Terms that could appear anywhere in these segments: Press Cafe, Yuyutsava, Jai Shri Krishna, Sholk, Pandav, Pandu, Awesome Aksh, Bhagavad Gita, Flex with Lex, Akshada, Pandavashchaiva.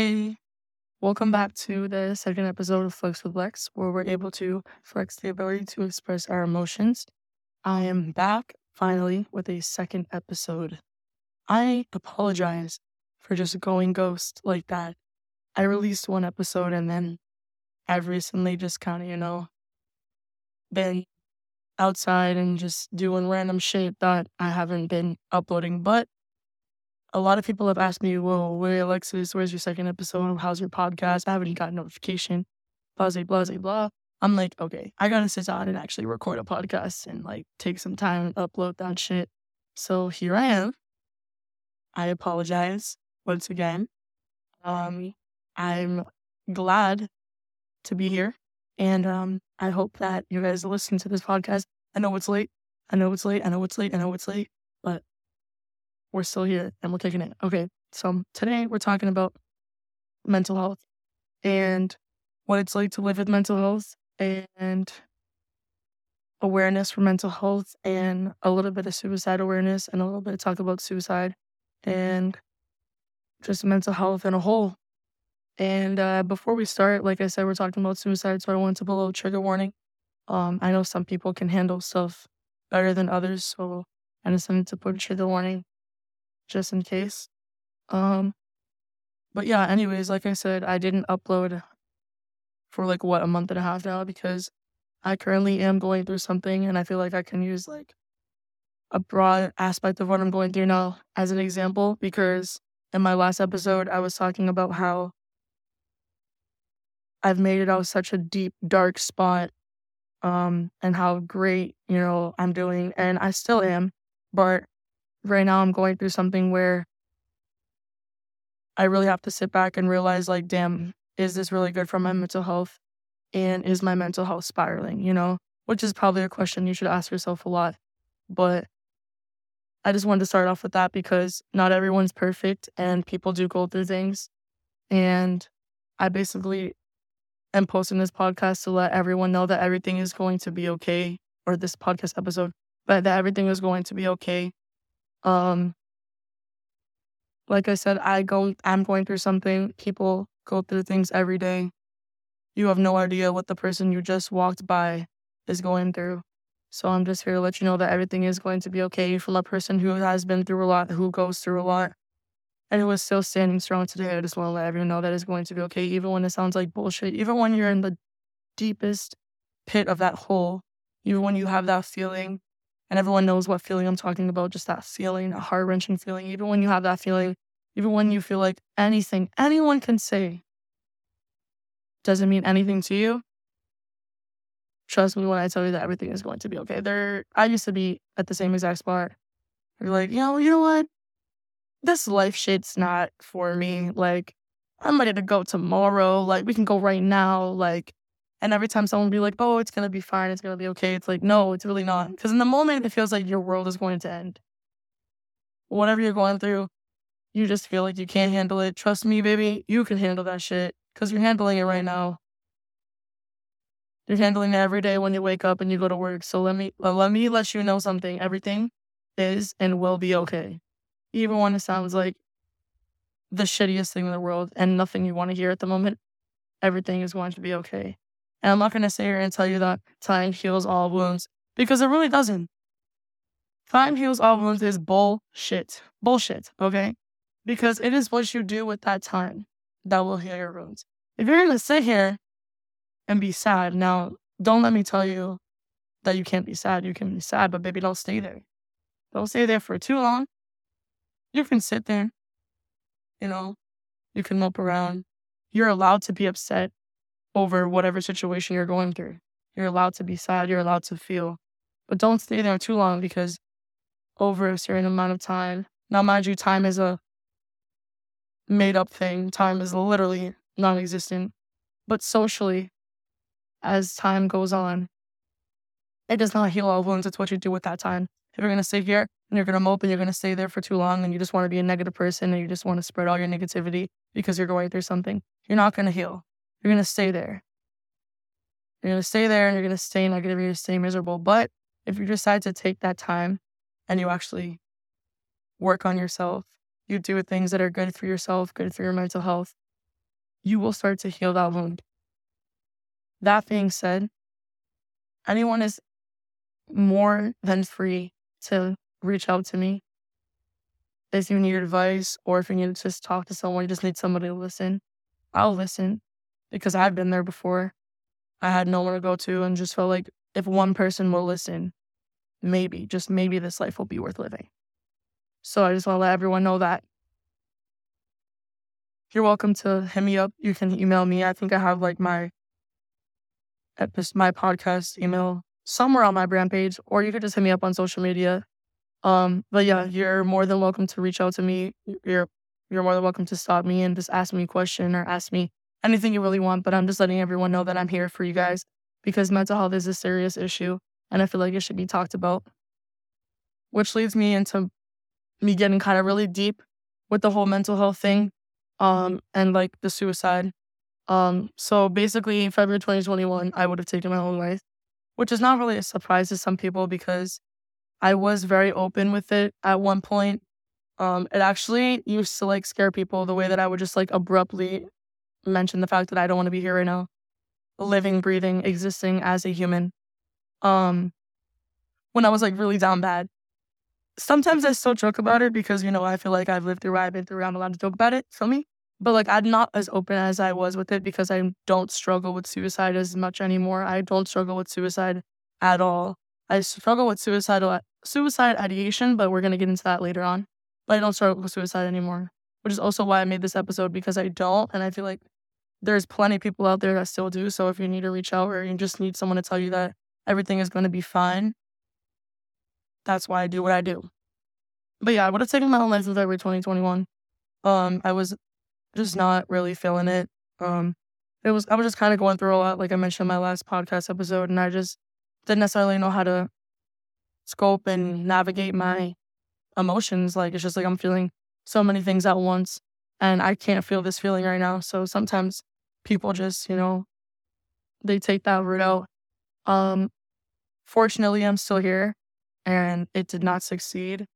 Hey, welcome back to the second episode of Flex with Lex, where we're able to flex the ability to express our emotions. I am back finally with a second episode. I apologize for just going ghost like that. I released one episode and then I've recently just kind of, been outside and just doing random shit that I haven't been uploading, but a lot of people have asked me, well, where Alexis, where's your second episode? How's your podcast? I haven't gotten notification. Blah, blah, blah. I'm like, okay, I got to sit down and actually record a podcast and take some time and upload that shit. So here I am. I apologize once again. I'm glad to be here. And I hope that you guys listen to this podcast. I know it's late, but we're still here and we're kicking it. Okay, so today we're talking about mental health and what it's like to live with mental health and awareness for mental health and a little bit of suicide awareness and a little bit of talk about suicide and just mental health in a whole. And before we start, like I said, we're talking about suicide, so I want to put a little trigger warning. I know some people can handle stuff better than others, so I decided to put a trigger warning. Just in case. But yeah, anyways, like I said, I didn't upload for a month and a half now because I currently am going through something and I feel like I can use a broad aspect of what I'm going through now as an example, because in my last episode, I was talking about how I've made it out of such a deep, dark spot and how great, I'm doing, and I still am, but right now I'm going through something where I really have to sit back and realize damn, is this really good for my mental health? And is my mental health spiraling, Which is probably a question you should ask yourself a lot. But I just wanted to start off with that because not everyone's perfect and people do go through things. And I basically am posting this podcast to let everyone know that everything is going to be okay, or this podcast episode, but that everything is going to be okay. Like I said, I'm going through something. People go through things every day. You have no idea what the person you just walked by is going through. So I'm just here to let you know that everything is going to be okay from a person who has been through a lot, who goes through a lot, and who is still standing strong today. I just want to let everyone know that it's going to be okay, even when it sounds like bullshit, even when you're in the deepest pit of that hole, even when you have that feeling. And everyone knows what feeling I'm talking about, just that feeling, a heart-wrenching feeling. Even when you have that feeling, even when you feel like anything anyone can say doesn't mean anything to you, trust me when I tell you that everything is going to be okay. I used to be at the same exact spot. I'd be like, you know what? This life shit's not for me. I'm ready to go tomorrow. We can go right now. And every time someone would be like, oh, it's going to be fine, it's going to be okay. It's like, no, it's really not. Because in the moment, it feels like your world is going to end. Whatever you're going through, you just feel like you can't handle it. Trust me, baby, you can handle that shit because you're handling it right now. You're handling it every day when you wake up and you go to work. So let me let you know something. Everything is and will be okay. Even when it sounds like the shittiest thing in the world and nothing you want to hear at the moment, everything is going to be okay. And I'm not going to sit here and tell you that time heals all wounds, because it really doesn't. Time heals all wounds is bullshit. Bullshit, okay? Because it is what you do with that time that will heal your wounds. If you're going to sit here and be sad, now, don't let me tell you that you can't be sad. You can be sad, but baby, don't stay there. Don't stay there for too long. You can sit there. You can mope around. You're allowed to be upset over whatever situation you're going through. You're allowed to be sad. You're allowed to feel. But don't stay there too long, because over a certain amount of time. Now, mind you, time is a made-up thing. Time is literally non-existent. But socially, as time goes on, it does not heal all wounds. It's what you do with that time. If you're going to sit here and you're going to mope and you're going to stay there for too long and you just want to be a negative person and you just want to spread all your negativity because you're going through something, you're not going to heal. You're going to stay there. You're going to stay there and you're going to stay negative. You're going to stay miserable. But if you decide to take that time and you actually work on yourself, you do things that are good for yourself, good for your mental health, you will start to heal that wound. That being said, anyone is more than free to reach out to me if you need advice, or if you need to just talk to someone, you just need somebody to listen. I'll listen, because I've been there before. I had nowhere to go to and just felt like if one person will listen, maybe, just maybe, this life will be worth living. So I just want to let everyone know that you're welcome to hit me up. You can email me. I think I have my podcast email somewhere on my brand page, or you could just hit me up on social media. But yeah, you're more than welcome to reach out to me. You're more than welcome to stop me and just ask me a question or ask me anything you really want. But I'm just letting everyone know that I'm here for you guys, because mental health is a serious issue and I feel like it should be talked about. Which leads me into me getting kind of really deep with the whole mental health thing, and like the suicide. So basically in February 2021, I would have taken my own life, which is not really a surprise to some people because I was very open with it at one point. It actually used to scare people, the way that I would just abruptly mention the fact that I don't want to be here right now, living, breathing, existing as a human. When I was really down bad. Sometimes I still joke about it because, I feel like I've lived through what I've been through. I'm allowed to joke about it, feel me? But I'm not as open as I was with it because I don't struggle with suicide as much anymore. I don't struggle with suicide at all. I struggle with suicide ideation, but we're going to get into that later on. But I don't struggle with suicide anymore, which is also why I made this episode, because I don't. And I feel like there's plenty of people out there that still do. So if you need to reach out or you just need someone to tell you that everything is going to be fine, that's why I do what I do. But yeah, I would have taken my own life in February 2021. I was just not really feeling it. I was just kind of going through a lot, like I mentioned in my last podcast episode, and I just didn't necessarily know how to scope and navigate my emotions. It's just I'm feeling so many things at once, and I can't feel this feeling right now. So sometimes people just, they take that route out. Fortunately, I'm still here, and it did not succeed.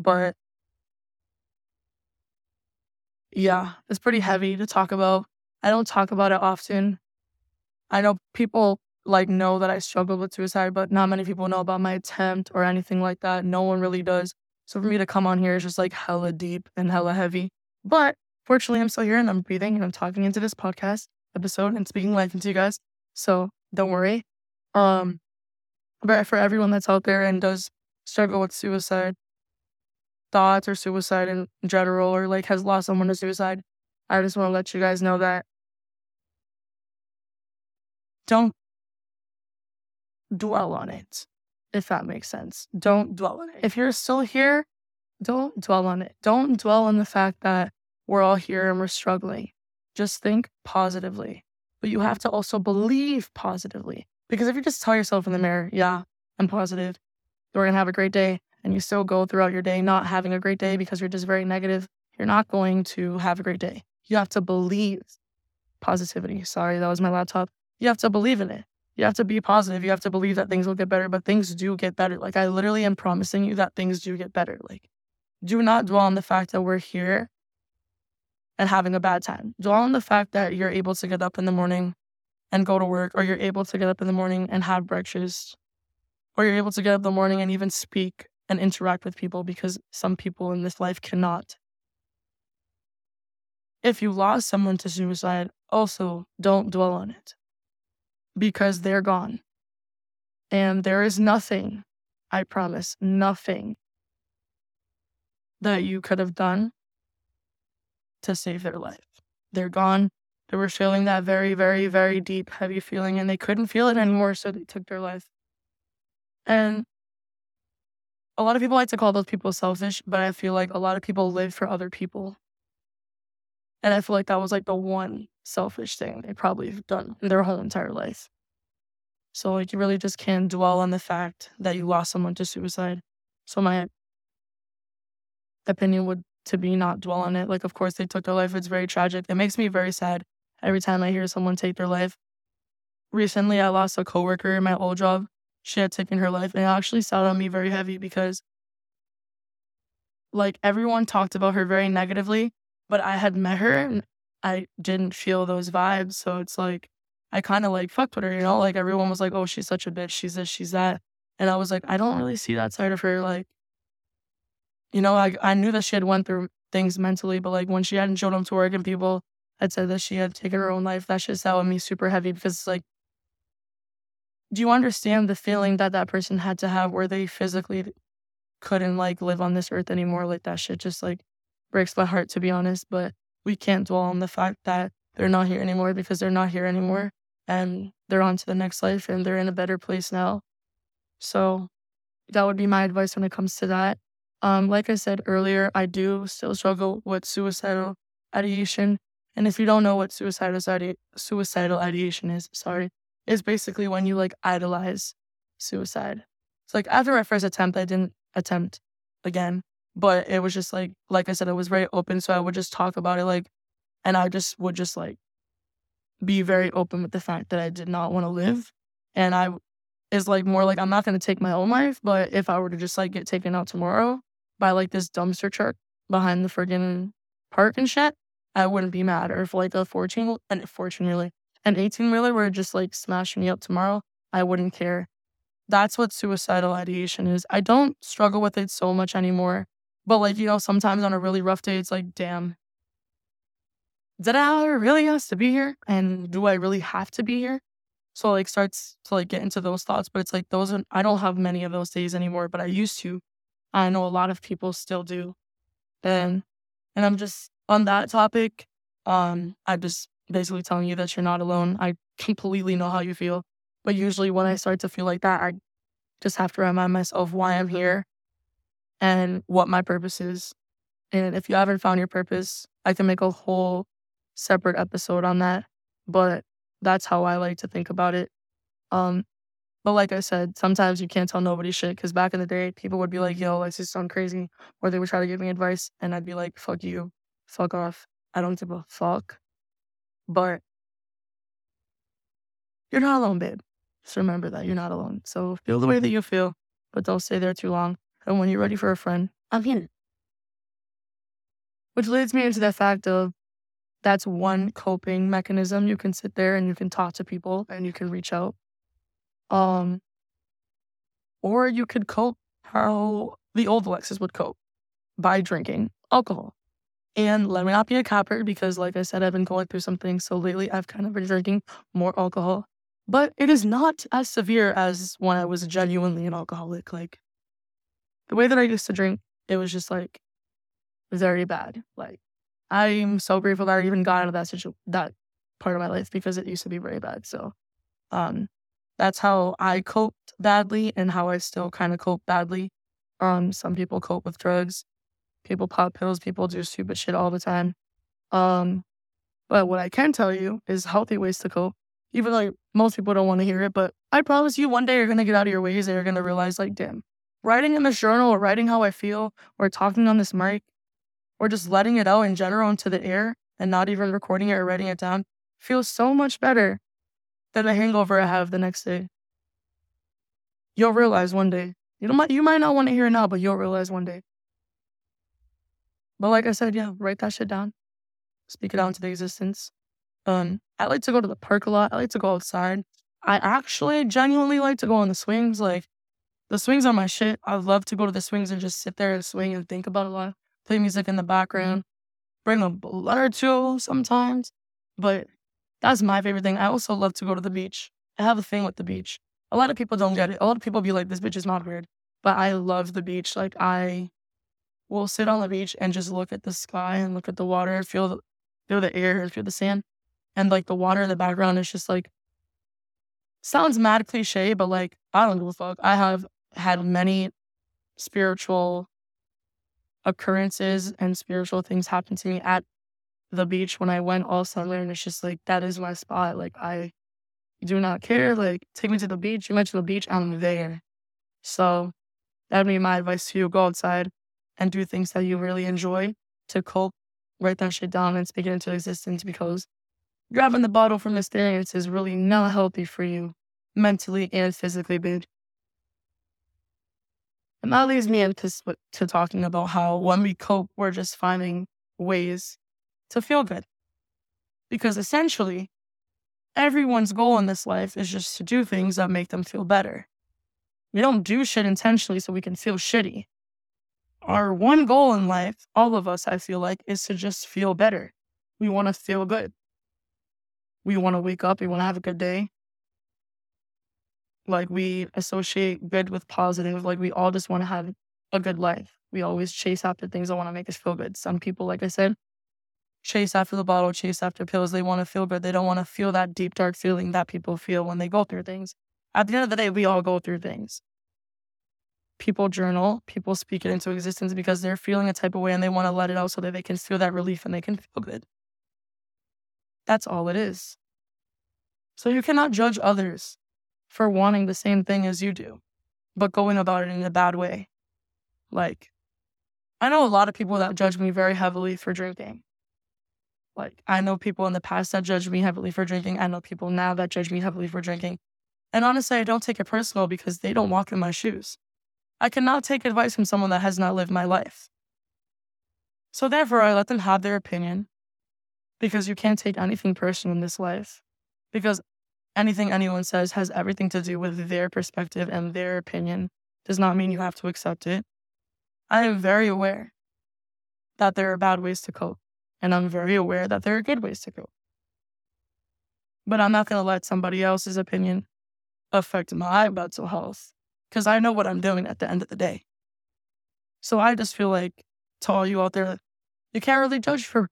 But yeah, it's pretty heavy to talk about. I don't talk about it often. I know people know that I struggled with suicide, but not many people know about my attempt or anything like that. No one really does. So for me to come on here is just hella deep and hella heavy. But fortunately, I'm still here and I'm breathing and I'm talking into this podcast episode and speaking life into you guys. So don't worry. But for everyone that's out there and does struggle with suicide thoughts or suicide in general, or has lost someone to suicide, I just want to let you guys know that don't dwell on it, if that makes sense. Don't dwell on it. If you're still here, don't dwell on it. Don't dwell on the fact that we're all here and we're struggling. Just think positively. But you have to also believe positively. Because if you just tell yourself in the mirror, yeah, I'm positive, you're going to have a great day, and you still go throughout your day not having a great day because you're just very negative, you're not going to have a great day. You have to believe positivity. Sorry, that was my laptop. You have to believe in it. You have to be positive. You have to believe that things will get better, but things do get better. I literally am promising you that things do get better. Do not dwell on the fact that we're here and having a bad time. Dwell on the fact that you're able to get up in the morning and go to work, or you're able to get up in the morning and have breakfast, or you're able to get up in the morning and even speak and interact with people, because some people in this life cannot. If you lost someone to suicide, also don't dwell on it, because they're gone. And there is nothing, I promise, nothing that you could have done to save their life. They're gone. They were feeling that very, very, very deep, heavy feeling, and they couldn't feel it anymore, so they took their life. And a lot of people like to call those people selfish, but I feel like a lot of people live for other people. And I feel like that was the one selfish thing they probably have done in their whole entire life. So you really just can't dwell on the fact that you lost someone to suicide. So my opinion would to be not dwell on it. Of course, they took their life. It's very tragic. It makes me very sad every time I hear someone take their life. Recently, I lost a coworker in my old job. She had taken her life, and it actually sat on me very heavy because everyone talked about her very negatively. But I had met her I didn't feel those vibes. So it's like, I kind of like fucked with her, you know, like everyone was like, oh, she's such a bitch. She's this, she's that. And I was like, I don't really see that side of her. Like, you know, I knew that she had went through things mentally, but like when she hadn't shown up to work and people had said that she had taken her own life, that shit sat with me super heavy because it's like, do you understand the feeling that that person had to have where they physically couldn't like live on this earth anymore? Like that shit just like breaks my heart, to be honest, but we can't dwell on the fact that they're not here anymore because they're not here anymore and they're on to the next life and they're in a better place now. So that would be my advice when it comes to that. Like I said earlier, I do still struggle with suicidal ideation. And if you don't know what suicidal ideation is, it's basically when you like idolize suicide. It's like after my first attempt, I didn't attempt again, but it was just like I said, I was very open. So I would just talk about it and I just would just be very open with the fact that I did not want to live. And it's more like I'm not going to take my own life, but if I were to just get taken out tomorrow by this dumpster truck behind the friggin' park and shit, I wouldn't be mad. Or if an 18-wheeler were just smashing me up tomorrow, I wouldn't care. That's what suicidal ideation is. I don't struggle with it so much anymore, but sometimes on a really rough day, it's damn, did I really have to be here? And do I really have to be here? So starts to get into those thoughts, but it's I don't have many of those days anymore, but I used to. I know a lot of people still do. And I'm just on that topic. I'm just basically telling you that you're not alone. I completely know how you feel, but usually when I start to feel like that, I just have to remind myself why I'm here and what my purpose is. And if you haven't found your purpose, I can make a whole separate episode on that, but that's how I like to think about it. But like I said, sometimes you can't tell nobody shit because back in the day, people would be like, yo, this is sound crazy. Or they would try to give me advice and I'd be like, fuck you. Fuck off. I don't give a fuck. But you're not alone, babe. Just remember that. You're not alone. So feel the way that you feel, but don't stay there too long. And when you're ready for a friend, I'm here. Which leads me into the fact of that's one coping mechanism. You can sit there and you can talk to people and you can reach out. Or you could cope how the old Alexis would cope, by drinking alcohol. And let me not be a copper because, like I said, I've been going through some things. So lately, I've kind of been drinking more alcohol. But it is not as severe as when I was genuinely an alcoholic. The way that I used to drink, it was just, very bad. I'm so grateful that I even got out of that part of my life because it used to be very bad. So that's how I coped badly and how I still kind of cope badly. Some people cope with drugs. People pop pills. People do stupid shit all the time. But what I can tell you is healthy ways to cope, even though most people don't want to hear it. But I promise you one day you're going to get out of your ways and you're going to realize, damn, writing in this journal or writing how I feel or talking on this mic or just letting it out in general into the air and not even recording it or writing it down feels so much better than the hangover I have the next day. You'll realize one day. You might not want to hear it now, but you'll realize one day. But like I said, yeah, write that shit down. Speak it out into the existence. I like to go to the park a lot. I like to go outside. I actually genuinely like to go on the swings. The swings are my shit. I love to go to the swings and just sit there and swing and think about a lot. Play music in the background. Bring a blood or two sometimes. But that's my favorite thing. I also love to go to the beach. I have a thing with the beach. A lot of people don't get it. A lot of people be like, this bitch is not weird. But I love the beach. We'll sit on the beach and just look at the sky and look at the water, feel the air, feel the sand. And the water in the background is just sounds mad cliche, but I don't give a fuck. I have had many spiritual occurrences and spiritual things happen to me at the beach when I went all summer. And it's just that is my spot. I do not care. Take me to the beach. You went to the beach, I'm there. So that'd be my advice to you. Go outside and do things that you really enjoy to cope. Write that shit down and speak it into existence because grabbing the bottle from experience is really not healthy for you mentally and physically, bitch. And that leads me into talking about how when we cope, we're just finding ways to feel good. Because essentially, everyone's goal in this life is just to do things that make them feel better. We don't do shit intentionally so we can feel shitty. Our one goal in life, all of us, I feel like, is to just feel better. We want to feel good. We want to wake up. We want to have a good day. Like, we associate good with positive. Like, we all just want to have a good life. We always chase after things that want to make us feel good. Some people, like I said, chase after the bottle, chase after pills. They want to feel good. They don't want to feel that deep, dark feeling that people feel when they go through things. At the end of the day, we all go through things. People journal, people speak it into existence because they're feeling a type of way and they want to let it out so that they can feel that relief and they can feel good. That's all it is. So you cannot judge others for wanting the same thing as you do, but going about it in a bad way. Like, I know a lot of people that judge me very heavily for drinking. Like, I know people in the past that judged me heavily for drinking. I know people now that judge me heavily for drinking. And honestly, I don't take it personal because they don't walk in my shoes. I cannot take advice from someone that has not lived my life. So therefore, I let them have their opinion, because you can't take anything personal in this life, because anything anyone says has everything to do with their perspective and their opinion. Does not mean you have to accept it. I am very aware that there are bad ways to cope, and I'm very aware that there are good ways to cope. But I'm not going to let somebody else's opinion affect my mental health, because I know what I'm doing at the end of the day. So I just feel like, to all you out there, you can't really judge for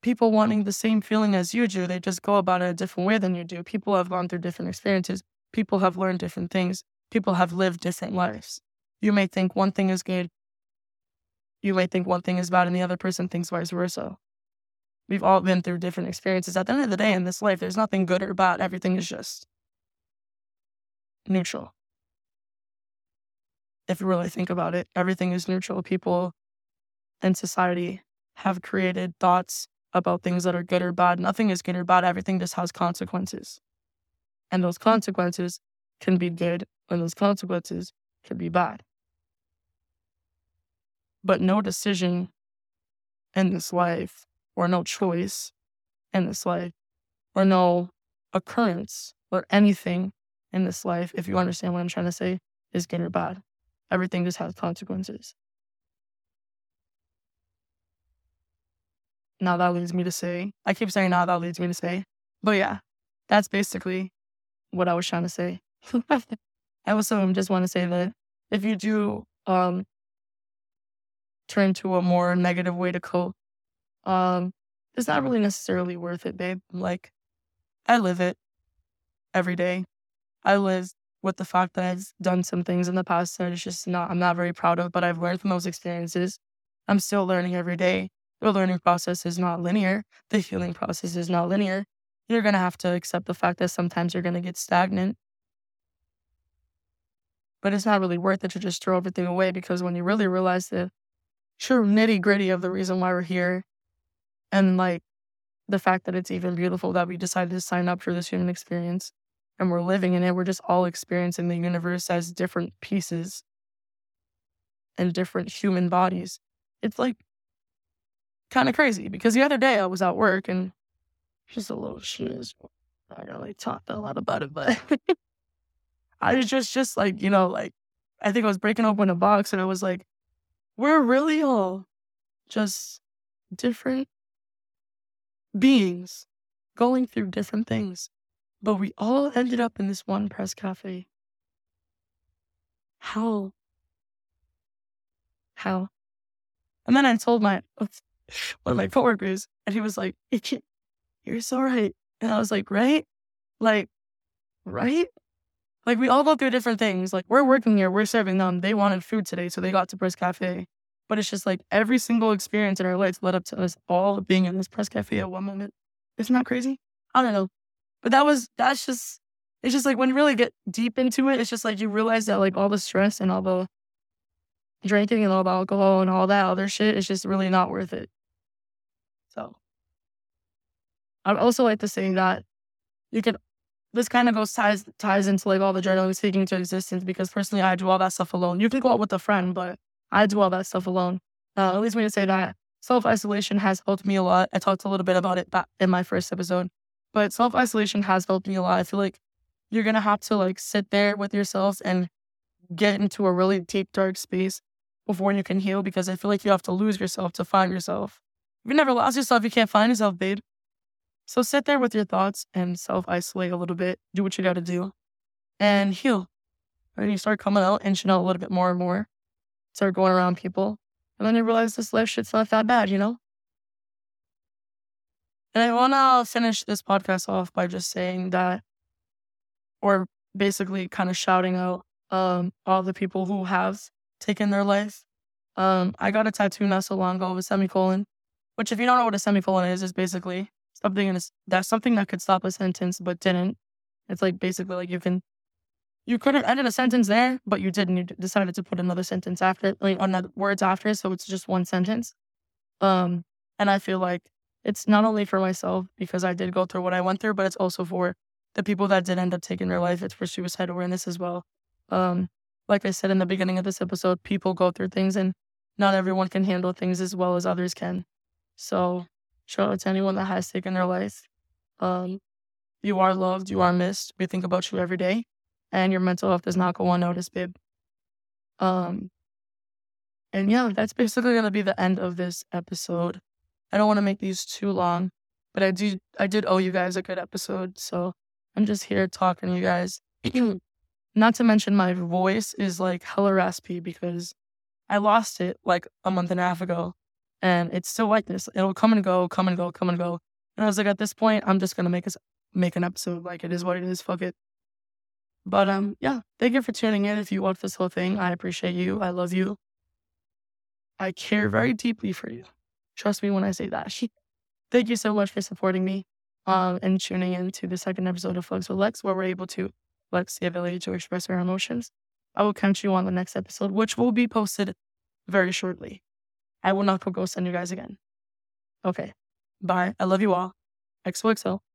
people wanting the same feeling as you do. They just go about it a different way than you do. People have gone through different experiences. People have learned different things. People have lived different lives. You may think one thing is good. You may think one thing is bad and the other person thinks vice versa. We've all been through different experiences. At the end of the day in this life, there's nothing good or bad. Everything is just neutral. If you really think about it, everything is neutral. People in society have created thoughts about things that are good or bad. Nothing is good or bad. Everything just has consequences. And those consequences can be good, and those consequences can be bad. But no decision in this life, or no choice in this life, or no occurrence, or anything in this life, if you understand what I'm trying to say, is good or bad. Everything just has consequences. Now that leads me to say, I keep saying now that leads me to say, but yeah, that's basically what I was trying to say. I also just want to say that if you do turn to a more negative way to cope, it's not really necessarily worth it, babe. Like, I live it every day. I live with the fact that I've done some things in the past that it's just not, I'm not very proud of, but I've learned from those experiences. I'm still learning every day. The learning process is not linear. The healing process is not linear. You're going to have to accept the fact that sometimes you're going to get stagnant. But it's not really worth it to just throw everything away, because when you really realize the true nitty-gritty of the reason why we're here, and like the fact that it's even beautiful that we decided to sign up for this human experience and we're living in it, we're just all experiencing the universe as different pieces and different human bodies. It's like kind of crazy, because the other day I was at work and just a little shit. I don't really talk a lot about it, but I was just like, you know, like, I think I was breaking open a box and I was like, we're really all just different beings going through different things, but we all ended up in this one Press Cafe. How? And then I told one of my coworkers, and he was like, you're so right. And I was like, right? Like, right? Like, we all go through different things. Like, we're working here, we're serving them. They wanted food today, so they got to Press Cafe. But it's just like every single experience in our lives led up to us all being in this Press Cafe at one moment. Isn't that crazy? I don't know. But it's just like when you really get deep into it, it's just like you realize that like all the stress and all the drinking and all the alcohol and all that other shit is just really not worth it. So I'd also like to say that this kind of ties into like all the journaling, speaking to existence, because personally I do all that stuff alone. You can go out with a friend, but I do all that stuff alone. It leads me to say that self-isolation has helped me a lot. I talked a little bit about it back in my first episode, but self-isolation has helped me a lot. I feel like you're going to have to sit there with yourself and get into a really deep, dark space before you can heal, because I feel like you have to lose yourself to find yourself. If you never lost yourself, you can't find yourself, babe. So sit there with your thoughts and self-isolate a little bit. Do what you got to do and heal. And you start coming out, inching out a little bit more and more. Start going around people. And then you realize this life shit's not that bad, you know? And I want to finish this podcast off by just saying that, or basically kind of shouting out all the people who have taken their life. I got a tattoo not so long ago of a semicolon, which if you don't know what a semicolon is basically something that could stop a sentence but didn't. It's you could have ended a sentence there, but you didn't. You decided to put another sentence after, another words after, so it's just one sentence. And I feel like it's not only for myself because I did go through what I went through, but it's also for the people that did end up taking their life. It's for suicide awareness as well. Like I said in the beginning of this episode, people go through things and not everyone can handle things as well as others can. So shout out to anyone that has taken their life. You are loved. You are missed. We think about you every day. And your mental health does not go unnoticed, babe. And yeah, that's basically going to be the end of this episode. I don't want to make these too long, but I did owe you guys a good episode. So I'm just here talking to you guys. Not to mention my voice is hella raspy because I lost it a month and a half ago. And it's still like this. It'll come and go. And I was at this point, I'm just going to make an episode. It is what it is. Fuck it. But yeah, thank you for tuning in. If you watch this whole thing, I appreciate you. I love you. I care very deeply for you. Trust me when I say that. Thank you so much for supporting me and tuning in to the second episode of Flex with Lex, where we're able to flex the ability to express our emotions. I will catch you on the next episode, which will be posted very shortly. I will not go ghost on you guys again. Okay. Bye. I love you all. XOXO.